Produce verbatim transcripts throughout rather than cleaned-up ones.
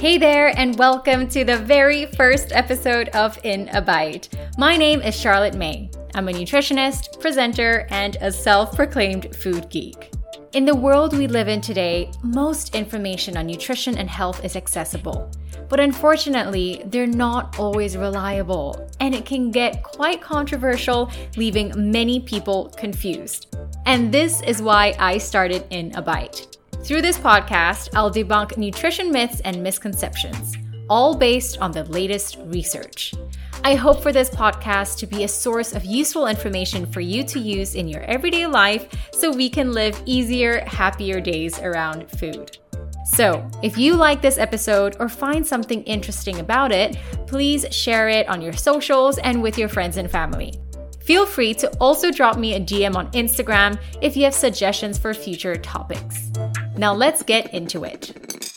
Hey there, and welcome to the very first episode of In a Bite. My name is Charlotte Mei. I'm a nutritionist, presenter, and a self-proclaimed food geek. In the world we live in today, most information on nutrition and health is accessible. But unfortunately, they're not always reliable, and it can get quite controversial, leaving many people confused. And this is why I started In a Bite. Through this podcast, I'll debunk nutrition myths and misconceptions, all based on the latest research. I hope for this podcast to be a source of useful information for you to use in your everyday life so we can live easier, happier days around food. So, if you like this episode or find something interesting about it, please share it on your socials and with your friends and family. Feel free to also drop me a D M on Instagram if you have suggestions for future topics. Now let's get into it.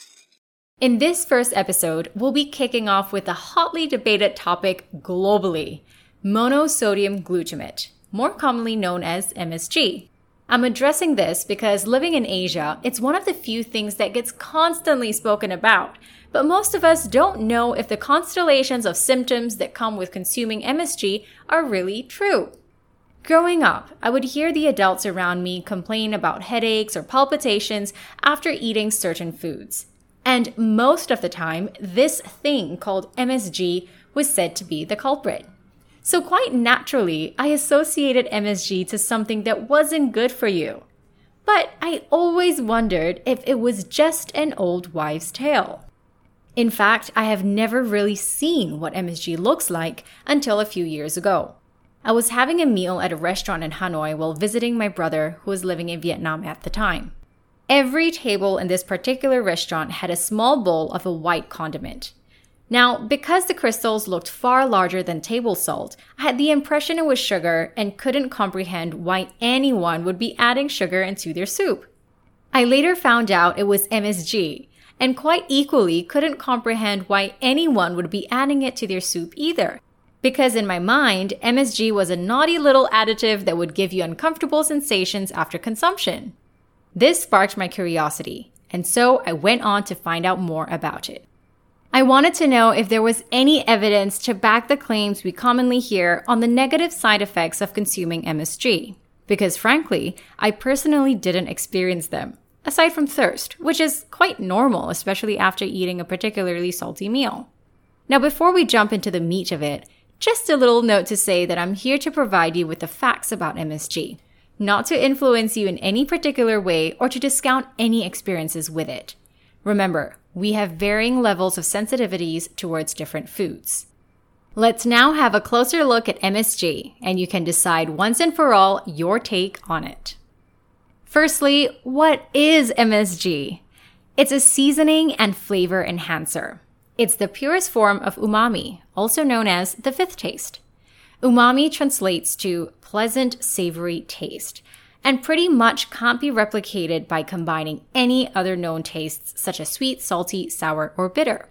In this first episode, we'll be kicking off with a hotly debated topic globally, monosodium glutamate, more commonly known as M S G. I'm addressing this because living in Asia, it's one of the few things that gets constantly spoken about, but most of us don't know if the constellations of symptoms that come with consuming M S G are really true. Growing up, I would hear the adults around me complain about headaches or palpitations after eating certain foods. And most of the time, this thing called M S G was said to be the culprit. So quite naturally, I associated M S G to something that wasn't good for you. But I always wondered if it was just an old wives' tale. In fact, I have never really seen what M S G looks like until a few years ago. I was having a meal at a restaurant in Hanoi while visiting my brother, who was living in Vietnam at the time. Every table in this particular restaurant had a small bowl of a white condiment. Now, because the crystals looked far larger than table salt, I had the impression it was sugar and couldn't comprehend why anyone would be adding sugar into their soup. I later found out it was M S G, and quite equally couldn't comprehend why anyone would be adding it to their soup either. Because in my mind, M S G was a naughty little additive that would give you uncomfortable sensations after consumption. This sparked my curiosity, and so I went on to find out more about it. I wanted to know if there was any evidence to back the claims we commonly hear on the negative side effects of consuming M S G, because frankly, I personally didn't experience them, aside from thirst, which is quite normal, especially after eating a particularly salty meal. Now, before we jump into the meat of it, just a little note to say that I'm here to provide you with the facts about M S G, not to influence you in any particular way or to discount any experiences with it. Remember, we have varying levels of sensitivities towards different foods. Let's now have a closer look at M S G, and you can decide once and for all your take on it. Firstly, what is M S G? It's a seasoning and flavor enhancer. It's the purest form of umami, also known as the fifth taste. Umami translates to pleasant, savory taste, and pretty much can't be replicated by combining any other known tastes such as sweet, salty, sour, or bitter.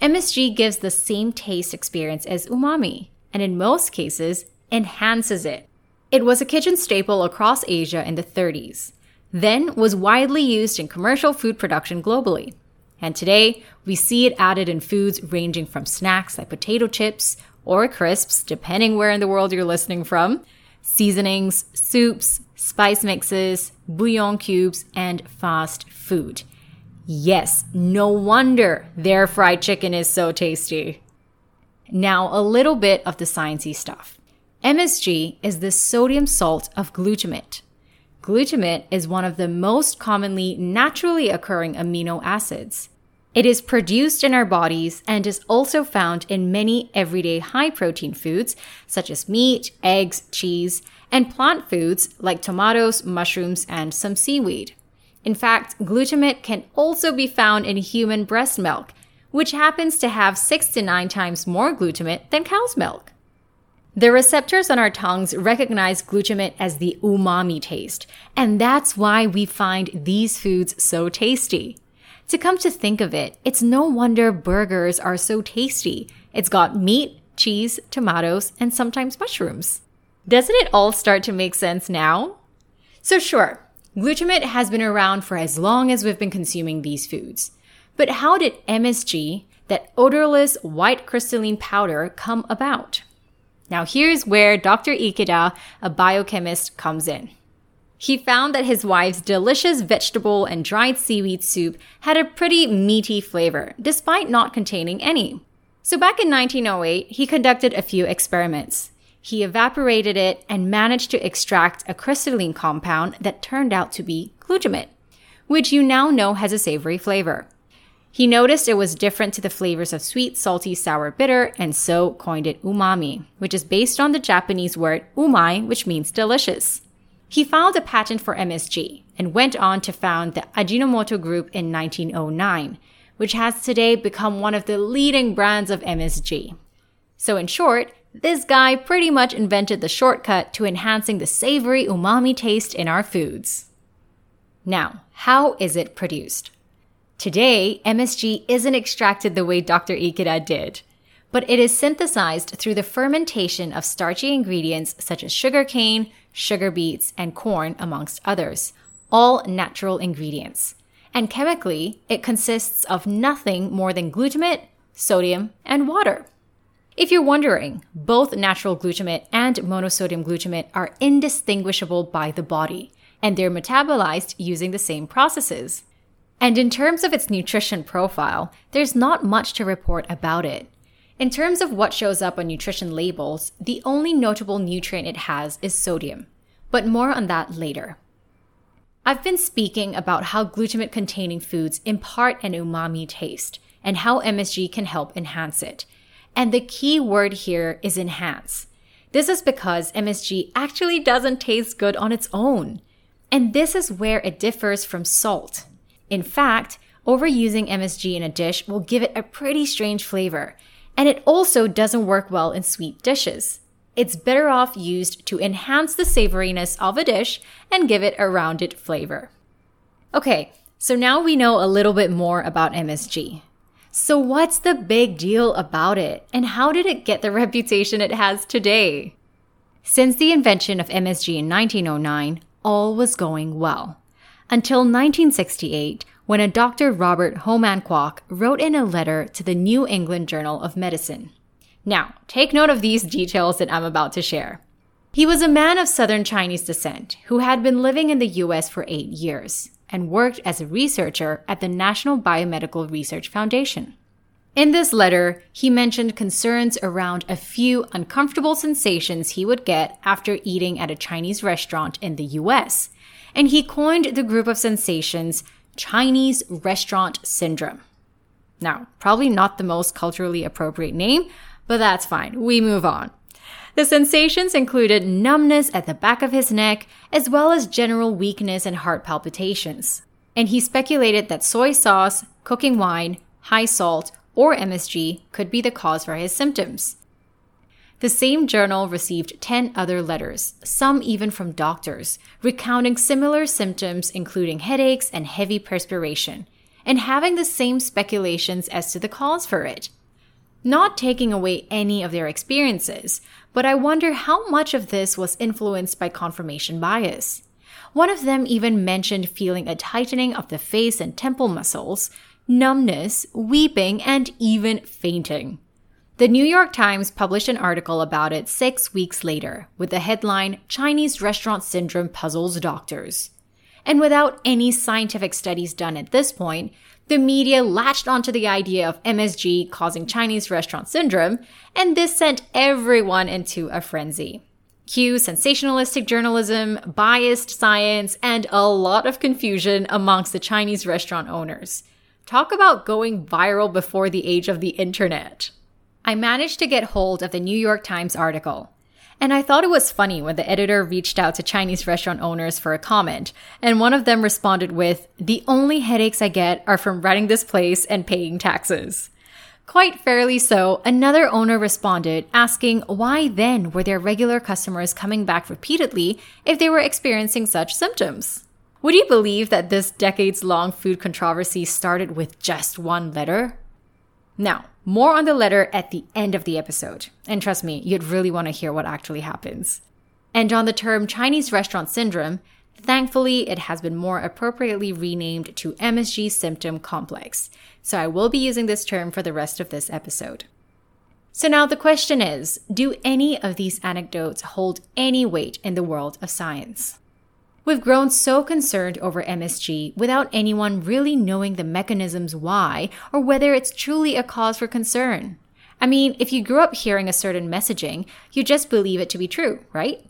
M S G gives the same taste experience as umami, and in most cases, enhances it. It was a kitchen staple across Asia in the thirties, then was widely used in commercial food production globally. And today, we see it added in foods ranging from snacks like potato chips or crisps, depending where in the world you're listening from, seasonings, soups, spice mixes, bouillon cubes, and fast food. Yes, no wonder their fried chicken is so tasty. Now, a little bit of the sciencey stuff. M S G is the sodium salt of glutamate. Glutamate is one of the most commonly naturally occurring amino acids. It is produced in our bodies and is also found in many everyday high-protein foods such as meat, eggs, cheese, and plant foods like tomatoes, mushrooms, and some seaweed. In fact, glutamate can also be found in human breast milk, which happens to have six to nine times more glutamate than cow's milk. The receptors on our tongues recognize glutamate as the umami taste, and that's why we find these foods so tasty. To come to think of it, it's no wonder burgers are so tasty. It's got meat, cheese, tomatoes, and sometimes mushrooms. Doesn't it all start to make sense now? So sure, glutamate has been around for as long as we've been consuming these foods. But how did M S G, that odorless white crystalline powder, come about? Now here's where Doctor Ikeda, a biochemist, comes in. He found that his wife's delicious vegetable and dried seaweed soup had a pretty meaty flavor, despite not containing any. So back in nineteen oh eight, he conducted a few experiments. He evaporated it and managed to extract a crystalline compound that turned out to be glutamate, which you now know has a savory flavor. He noticed it was different to the flavors of sweet, salty, sour, bitter, and so coined it umami, which is based on the Japanese word umai, which means delicious. He filed a patent for M S G and went on to found the Ajinomoto Group in nineteen oh nine, which has today become one of the leading brands of M S G. So in short, this guy pretty much invented the shortcut to enhancing the savory umami taste in our foods. Now, how is it produced? Today, M S G isn't extracted the way Doctor Ikeda did, but it is synthesized through the fermentation of starchy ingredients such as sugarcane, sugar beets, and corn, amongst others, all natural ingredients. And chemically, it consists of nothing more than glutamate, sodium, and water. If you're wondering, both natural glutamate and monosodium glutamate are indistinguishable by the body, and they're metabolized using the same processes. And in terms of its nutrition profile, there's not much to report about it. In terms of what shows up on nutrition labels, the only notable nutrient it has is sodium, but more on that later. I've been speaking about how glutamate-containing foods impart an umami taste and how M S G can help enhance it. And the key word here is enhance. This is because M S G actually doesn't taste good on its own. And this is where it differs from salt. In fact, overusing M S G in a dish will give it a pretty strange flavor, and it also doesn't work well in sweet dishes. It's better off used to enhance the savoriness of a dish and give it a rounded flavor. Okay, so now we know a little bit more about M S G. So what's the big deal about it, and how did it get the reputation it has today? Since the invention of M S G in nineteen oh nine, all was going well. Until nineteen sixty-eight, when a Doctor Robert Ho Man Kwok wrote in a letter to the New England Journal of Medicine. Now, take note of these details that I'm about to share. He was a man of Southern Chinese descent who had been living in the U S for eight years and worked as a researcher at the National Biomedical Research Foundation. In this letter, he mentioned concerns around a few uncomfortable sensations he would get after eating at a Chinese restaurant in the U S, and he coined the group of sensations Chinese Restaurant Syndrome. Now, probably not the most culturally appropriate name, but that's fine. We move on. The sensations included numbness at the back of his neck, as well as general weakness and heart palpitations. And he speculated that soy sauce, cooking wine, high salt, or M S G could be the cause for his symptoms. The same journal received ten other letters, some even from doctors, recounting similar symptoms including headaches and heavy perspiration, and having the same speculations as to the cause for it. Not taking away any of their experiences, but I wonder how much of this was influenced by confirmation bias. One of them even mentioned feeling a tightening of the face and temple muscles, numbness, weeping, and even fainting. The New York Times published an article about it six weeks later with the headline, Chinese Restaurant Syndrome Puzzles Doctors. And without any scientific studies done at this point, the media latched onto the idea of M S G causing Chinese Restaurant Syndrome, and this sent everyone into a frenzy. Cue sensationalistic journalism, biased science, and a lot of confusion amongst the Chinese restaurant owners. Talk about going viral before the age of the internet. I managed to get hold of the New York Times article, and I thought it was funny when the editor reached out to Chinese restaurant owners for a comment, and one of them responded with, "The only headaches I get are from running this place and paying taxes." Quite fairly so, another owner responded asking why then were their regular customers coming back repeatedly if they were experiencing such symptoms. Would you believe that this decades-long food controversy started with just one letter? Now, more on the letter at the end of the episode. And trust me, you'd really want to hear what actually happens. And on the term Chinese Restaurant Syndrome, Thankfully, it has been more appropriately renamed to M S G symptom complex, so I will be using this term for the rest of this episode. So now the question is, do any of these anecdotes hold any weight in the world of science? We've grown so concerned over M S G without anyone really knowing the mechanisms why or whether it's truly a cause for concern. I mean, if you grew up hearing a certain messaging, you just believe it to be true, right?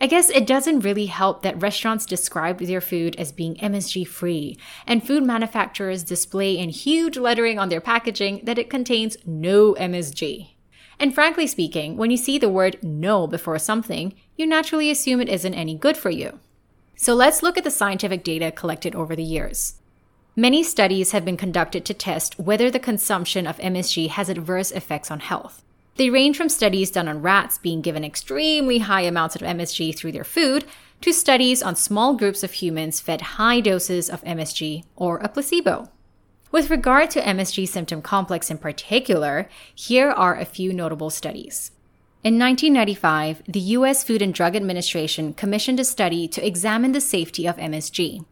I guess it doesn't really help that restaurants describe their food as being M S G-free, and food manufacturers display in huge lettering on their packaging that it contains no M S G. And frankly speaking, when you see the word no before something, you naturally assume it isn't any good for you. So let's look at the scientific data collected over the years. Many studies have been conducted to test whether the consumption of M S G has adverse effects on health. They range from studies done on rats being given extremely high amounts of M S G through their food, to studies on small groups of humans fed high doses of M S G or a placebo. With regard to M S G symptom complex in particular, here are a few notable studies. In nineteen ninety-five, the U S Food and Drug Administration commissioned a study to examine the safety of M S G.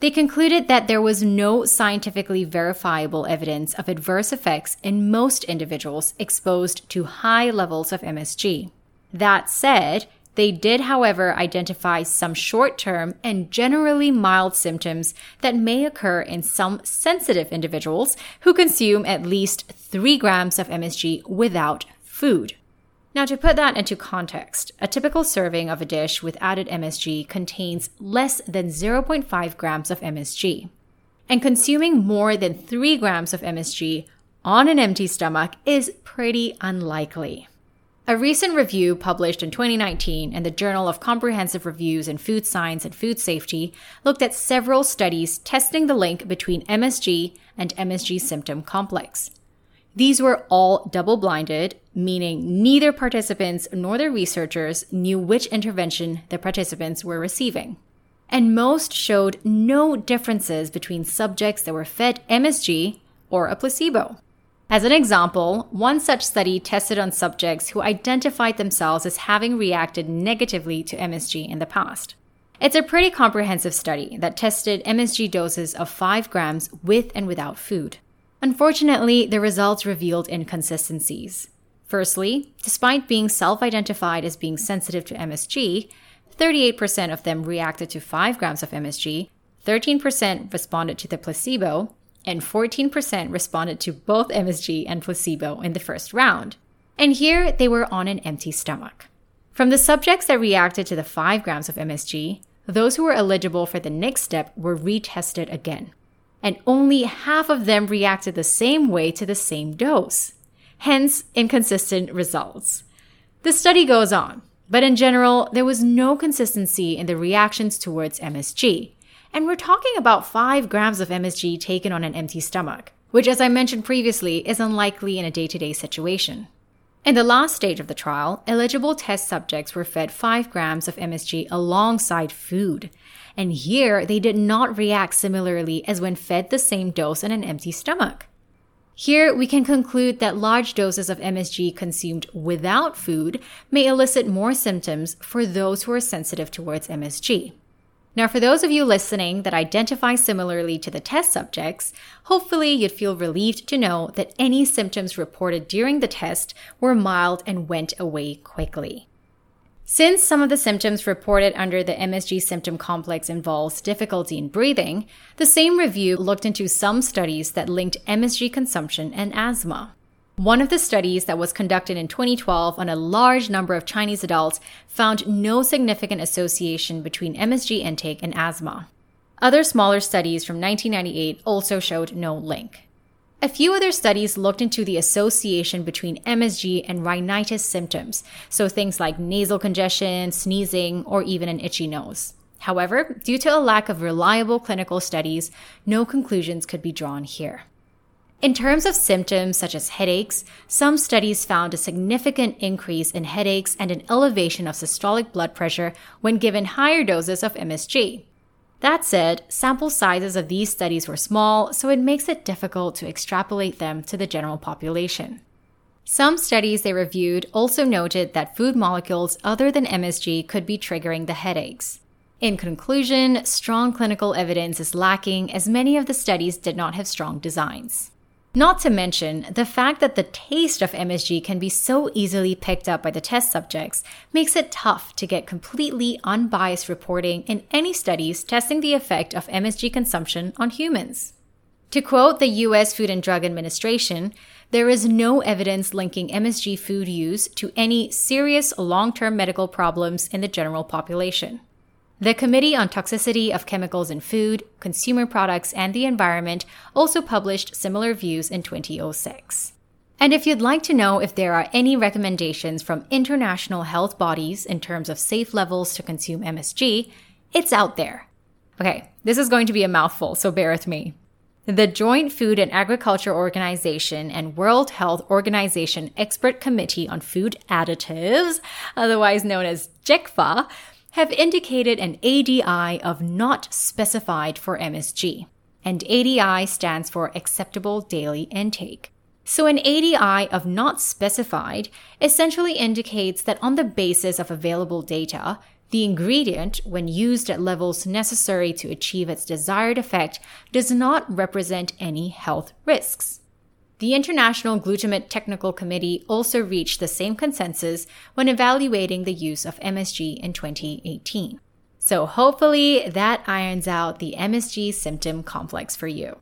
They concluded that there was no scientifically verifiable evidence of adverse effects in most individuals exposed to high levels of M S G. That said, they did, however, identify some short-term and generally mild symptoms that may occur in some sensitive individuals who consume at least three grams of M S G without food. Now, to put that into context, a typical serving of a dish with added M S G contains less than zero point five grams of M S G. And consuming more than three grams of M S G on an empty stomach is pretty unlikely. A recent review published in twenty nineteen in the Journal of Comprehensive Reviews in Food Science and Food Safety looked at several studies testing the link between M S G and M S G symptom complex. These were all double-blinded, meaning neither participants nor their researchers knew which intervention the participants were receiving. And most showed no differences between subjects that were fed M S G or a placebo. As an example, one such study tested on subjects who identified themselves as having reacted negatively to M S G in the past. It's a pretty comprehensive study that tested M S G doses of five grams with and without food. Unfortunately, the results revealed inconsistencies. Firstly, despite being self-identified as being sensitive to M S G, thirty-eight percent of them reacted to five grams of M S G, thirteen percent responded to the placebo, and fourteen percent responded to both M S G and placebo in the first round. And here, they were on an empty stomach. From the subjects that reacted to the five grams of M S G, those who were eligible for the next step were retested again. And only half of them reacted the same way to the same dose. Hence, inconsistent results. The study goes on, but in general, there was no consistency in the reactions towards M S G. And we're talking about five grams of M S G taken on an empty stomach, which, as I mentioned previously, is unlikely in a day-to-day situation. In the last stage of the trial, eligible test subjects were fed five grams of M S G alongside food. And here, they did not react similarly as when fed the same dose on an empty stomach. Here, we can conclude that large doses of M S G consumed without food may elicit more symptoms for those who are sensitive towards M S G. Now, for those of you listening that identify similarly to the test subjects, hopefully you'd feel relieved to know that any symptoms reported during the test were mild and went away quickly. Since some of the symptoms reported under the M S G symptom complex involves difficulty in breathing, the same review looked into some studies that linked M S G consumption and asthma. One of the studies that was conducted in twenty twelve on a large number of Chinese adults found no significant association between M S G intake and asthma. Other smaller studies from nineteen ninety-eight also showed no link. A few other studies looked into the association between M S G and rhinitis symptoms, so things like nasal congestion, sneezing, or even an itchy nose. However, due to a lack of reliable clinical studies, no conclusions could be drawn here. In terms of symptoms such as headaches, some studies found a significant increase in headaches and an elevation of systolic blood pressure when given higher doses of M S G. That said, sample sizes of these studies were small, so it makes it difficult to extrapolate them to the general population. Some studies they reviewed also noted that food molecules other than M S G could be triggering the headaches. In conclusion, strong clinical evidence is lacking, as many of the studies did not have strong designs. Not to mention, the fact that the taste of M S G can be so easily picked up by the test subjects makes it tough to get completely unbiased reporting in any studies testing the effect of M S G consumption on humans. To quote the U S Food and Drug Administration, there is no evidence linking M S G food use to any serious long-term medical problems in the general population. The Committee on Toxicity of Chemicals in Food, Consumer Products, and the Environment also published similar views in two thousand six. And if you'd like to know if there are any recommendations from international health bodies in terms of safe levels to consume M S G, it's out there. Okay, this is going to be a mouthful, so bear with me. The Joint Food and Agriculture Organization and World Health Organization Expert Committee on Food Additives, otherwise known as J E C F A, have indicated an A D I of not specified for M S G, and A D I stands for acceptable daily intake. So an A D I of not specified essentially indicates that on the basis of available data, the ingredient, when used at levels necessary to achieve its desired effect, does not represent any health risks. The International Glutamate Technical Committee also reached the same consensus when evaluating the use of M S G in twenty eighteen. So hopefully that irons out the M S G symptom complex for you.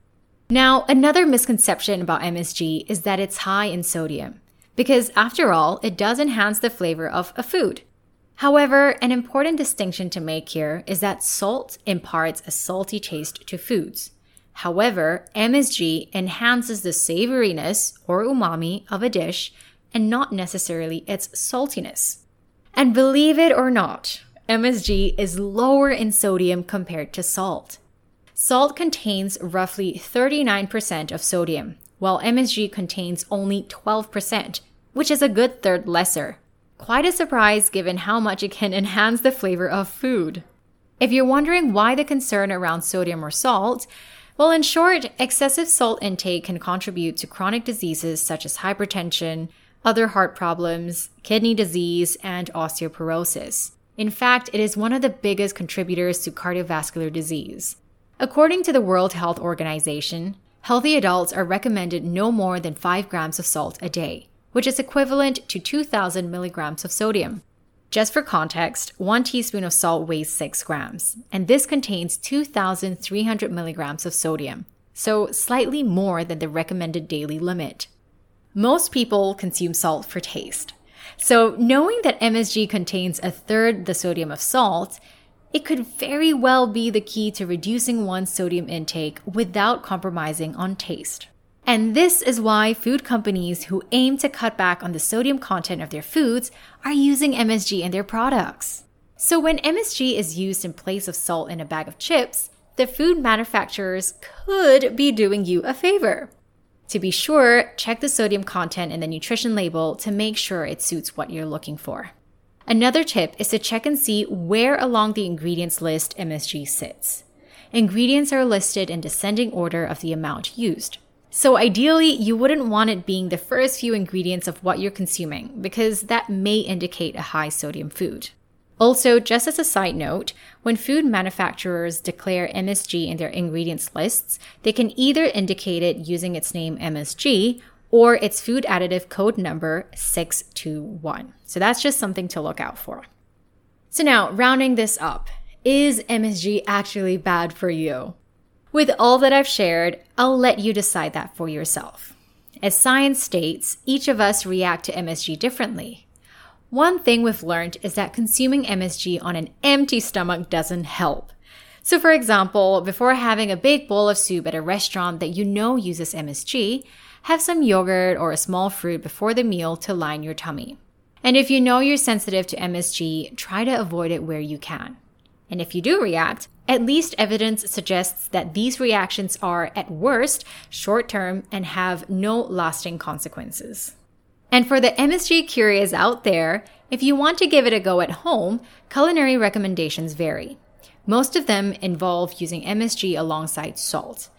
Now, another misconception about M S G is that it's high in sodium, because after all, it does enhance the flavor of a food. However, an important distinction to make here is that salt imparts a salty taste to foods. However, M S G enhances the savoriness or umami of a dish and not necessarily its saltiness. And believe it or not, M S G is lower in sodium compared to salt. Salt contains roughly thirty-nine percent of sodium, while M S G contains only twelve percent, which is a good third lesser. Quite a surprise given how much it can enhance the flavor of food. If you're wondering why the concern around sodium or salt, well, in short, excessive salt intake can contribute to chronic diseases such as hypertension, other heart problems, kidney disease, and osteoporosis. In fact, it is one of the biggest contributors to cardiovascular disease. According to the World Health Organization, healthy adults are recommended no more than five grams of salt a day, which is equivalent to two thousand milligrams of sodium. Just for context, one teaspoon of salt weighs six grams, and this contains two thousand three hundred milligrams of sodium, so slightly more than the recommended daily limit. Most people consume salt for taste, so knowing that M S G contains a third the sodium of salt, it could very well be the key to reducing one's sodium intake without compromising on taste. And this is why food companies who aim to cut back on the sodium content of their foods are using M S G in their products. So when M S G is used in place of salt in a bag of chips, the food manufacturers could be doing you a favor. To be sure, check the sodium content in the nutrition label to make sure it suits what you're looking for. Another tip is to check and see where along the ingredients list M S G sits. Ingredients are listed in descending order of the amount used. So ideally, you wouldn't want it being the first few ingredients of what you're consuming, because that may indicate a high sodium food. Also, just as a side note, when food manufacturers declare M S G in their ingredients lists, they can either indicate it using its name M S G or its food additive code number six two one. So that's just something to look out for. So now, rounding this up, is M S G actually bad for you? With all that I've shared, I'll let you decide that for yourself. As science states, each of us react to M S G differently. One thing we've learned is that consuming M S G on an empty stomach doesn't help. So for example, before having a big bowl of soup at a restaurant that you know uses M S G, have some yogurt or a small fruit before the meal to line your tummy. And if you know you're sensitive to M S G, try to avoid it where you can. And if you do react, at least evidence suggests that these reactions are, at worst, short-term and have no lasting consequences. And for the M S G curious out there, if you want to give it a go at home, culinary recommendations vary. Most of them involve using M S G alongside salt.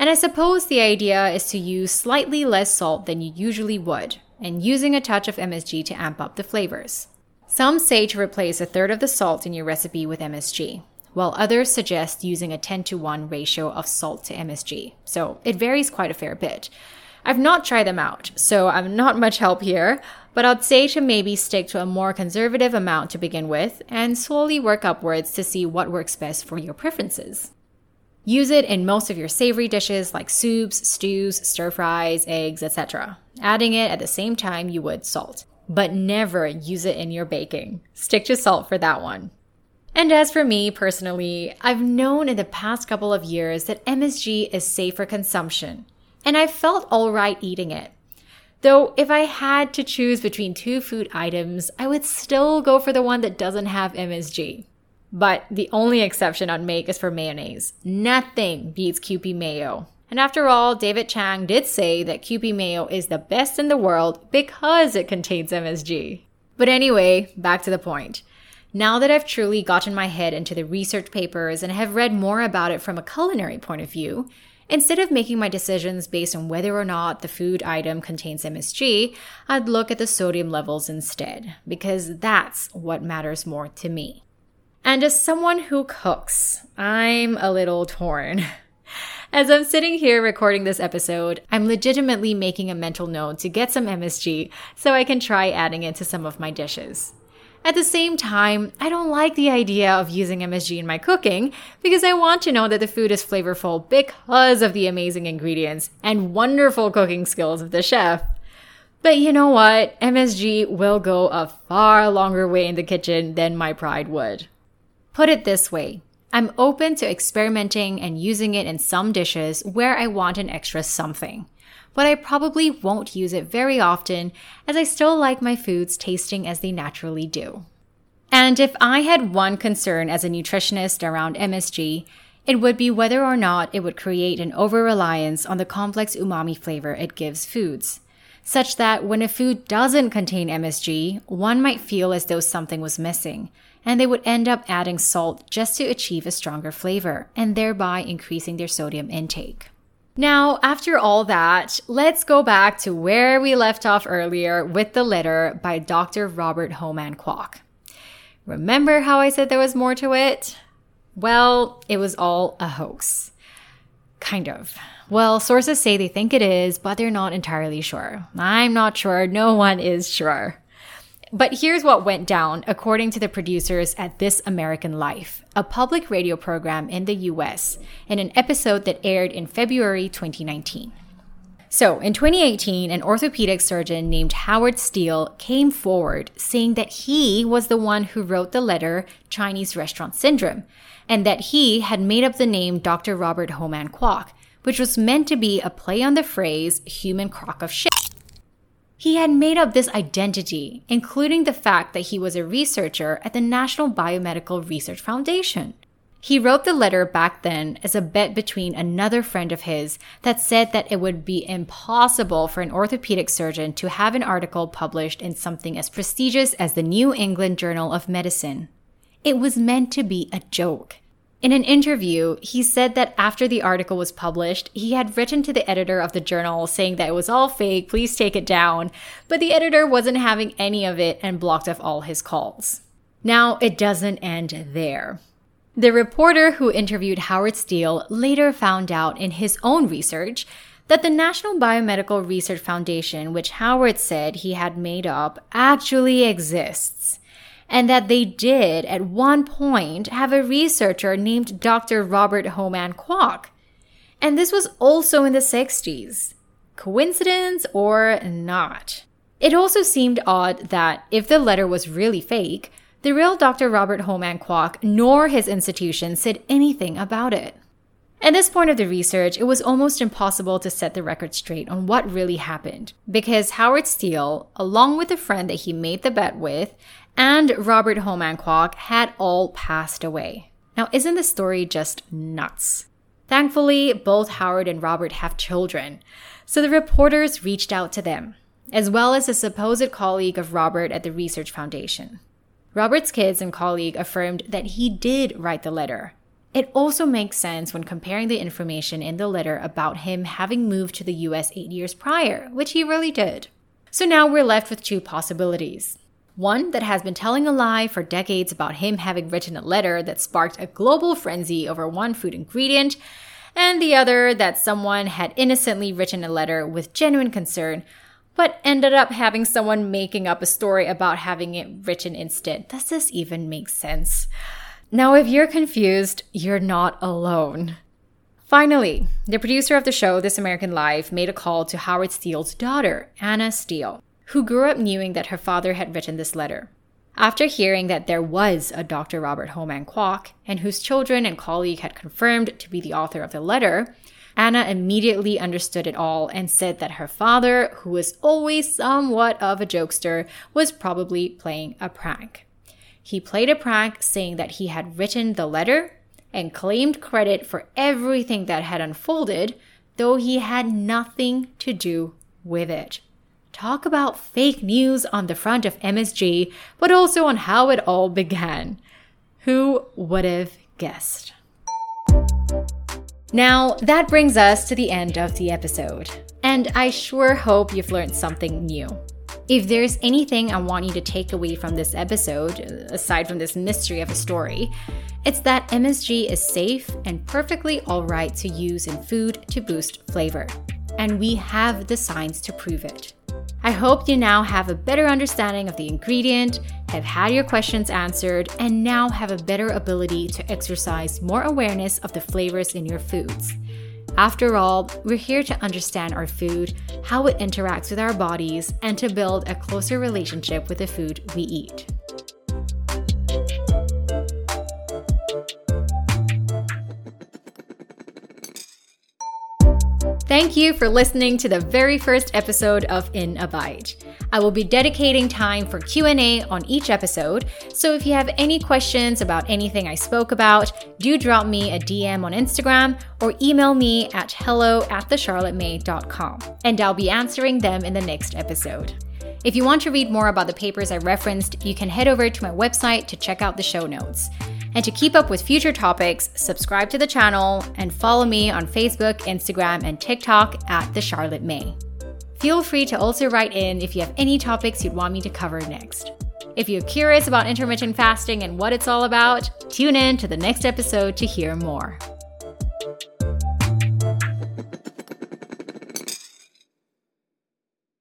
And I suppose the idea is to use slightly less salt than you usually would, and using a touch of M S G to amp up the flavors. Some say to replace a third of the salt in your recipe with M S G, while others suggest using a ten to one ratio of salt to M S G. So it varies quite a fair bit. I've not tried them out, so I'm not much help here, but I'd say to maybe stick to a more conservative amount to begin with and slowly work upwards to see what works best for your preferences. Use it in most of your savory dishes like soups, stews, stir-fries, eggs, et cetera, adding it at the same time you would salt. But never use it in your baking. Stick to salt for that one. And as for me personally, I've known in the past couple of years that M S G is safe for consumption, and I felt all right eating it. Though if I had to choose between two food items, I would still go for the one that doesn't have M S G. But the only exception I'd make is for mayonnaise. Nothing beats Kewpie mayo. And after all, David Chang did say that Kewpie mayo is the best in the world because it contains M S G. But anyway, back to the point. Now that I've truly gotten my head into the research papers and have read more about it from a culinary point of view, instead of making my decisions based on whether or not the food item contains M S G, I'd look at the sodium levels instead, because that's what matters more to me. And as someone who cooks, I'm a little torn. As I'm sitting here recording this episode, I'm legitimately making a mental note to get some M S G so I can try adding it to some of my dishes. At the same time, I don't like the idea of using M S G in my cooking because I want to know that the food is flavorful because of the amazing ingredients and wonderful cooking skills of the chef. But you know what? M S G will go a far longer way in the kitchen than my pride would. Put it this way, I'm open to experimenting and using it in some dishes where I want an extra something. But I probably won't use it very often as I still like my foods tasting as they naturally do. And if I had one concern as a nutritionist around M S G, it would be whether or not it would create an over-reliance on the complex umami flavor it gives foods, such that when a food doesn't contain M S G, one might feel as though something was missing, and they would end up adding salt just to achieve a stronger flavor, and thereby increasing their sodium intake. Now, after all that, let's go back to where we left off earlier with the letter by Doctor Robert Ho Man Kwok. Remember how I said there was more to it? Well, it was all a hoax. Kind of. Well, sources say they think it is, but they're not entirely sure. I'm not sure. No one is sure. But here's what went down, according to the producers at This American Life, a public radio program in the U S, in an episode that aired in February twenty nineteen. So, in twenty eighteen, an orthopedic surgeon named Howard Steele came forward saying that he was the one who wrote the letter Chinese Restaurant Syndrome, and that he had made up the name Doctor Robert Ho Man Kwok, which was meant to be a play on the phrase human crock of shit. He had made up this identity, including the fact that he was a researcher at the National Biomedical Research Foundation. He wrote the letter back then as a bet between another friend of his that said that it would be impossible for an orthopedic surgeon to have an article published in something as prestigious as the New England Journal of Medicine. It was meant to be a joke. In an interview, he said that after the article was published, he had written to the editor of the journal saying that it was all fake, please take it down, but the editor wasn't having any of it and blocked off all his calls. Now, it doesn't end there. The reporter who interviewed Howard Steele later found out in his own research that the National Biomedical Research Foundation, which Howard said he had made up, actually exists, and that they did, at one point, have a researcher named Doctor Robert Ho Man Kwok. And this was also in the sixties. Coincidence or not? It also seemed odd that, if the letter was really fake, the real Doctor Robert Ho Man Kwok nor his institution said anything about it. At this point of the research, it was almost impossible to set the record straight on what really happened, because Howard Steele, along with the friend that he made the bet with, and Robert Ho Man Kwok had all passed away. Now, isn't this story just nuts? Thankfully, both Howard and Robert have children, so the reporters reached out to them, as well as a supposed colleague of Robert at the Research Foundation. Robert's kids and colleague affirmed that he did write the letter. It also makes sense when comparing the information in the letter about him having moved to the U S eight years prior, which he really did. So now we're left with two possibilities. one that has been telling a lie for decades about him having written a letter that sparked a global frenzy over one food ingredient, and the other that someone had innocently written a letter with genuine concern, but ended up having someone making up a story about having it written instead. Does this even make sense? Now, if you're confused, you're not alone. Finally, the producer of the show, This American Life, made a call to Howard Steele's daughter, Anna Steele, who grew up knowing that her father had written this letter. After hearing that there was a Doctor Robert Ho Man Kwok, and whose children and colleague had confirmed to be the author of the letter, Anna immediately understood it all and said that her father, who was always somewhat of a jokester, was probably playing a prank. He played a prank saying that he had written the letter and claimed credit for everything that had unfolded, though he had nothing to do with it. Talk about fake news on the front of M S G, but also on how it all began. Who would have guessed? Now, that brings us to the end of the episode, and I sure hope you've learned something new. If there's anything I want you to take away from this episode, aside from this mystery of a story, it's that M S G is safe and perfectly all right to use in food to boost flavor. And we have the science to prove it. I hope you now have a better understanding of the ingredient, have had your questions answered, and now have a better ability to exercise more awareness of the flavors in your foods. After all, we're here to understand our food, how it interacts with our bodies, and to build a closer relationship with the food we eat. Thank you for listening to the very first episode of In a Bite. I will be dedicating time for Q and A on each episode, so if you have any questions about anything I spoke about, do drop me a D M on Instagram or email me at hello at the charlotte mei dot com, and I'll be answering them in the next episode. If you want to read more about the papers I referenced, you can head over to my website to check out the show notes. And to keep up with future topics, subscribe to the channel and follow me on Facebook, Instagram, and TikTok at The Charlotte Mei. Feel free to also write in if you have any topics you'd want me to cover next. If you're curious about intermittent fasting and what it's all about, tune in to the next episode to hear more.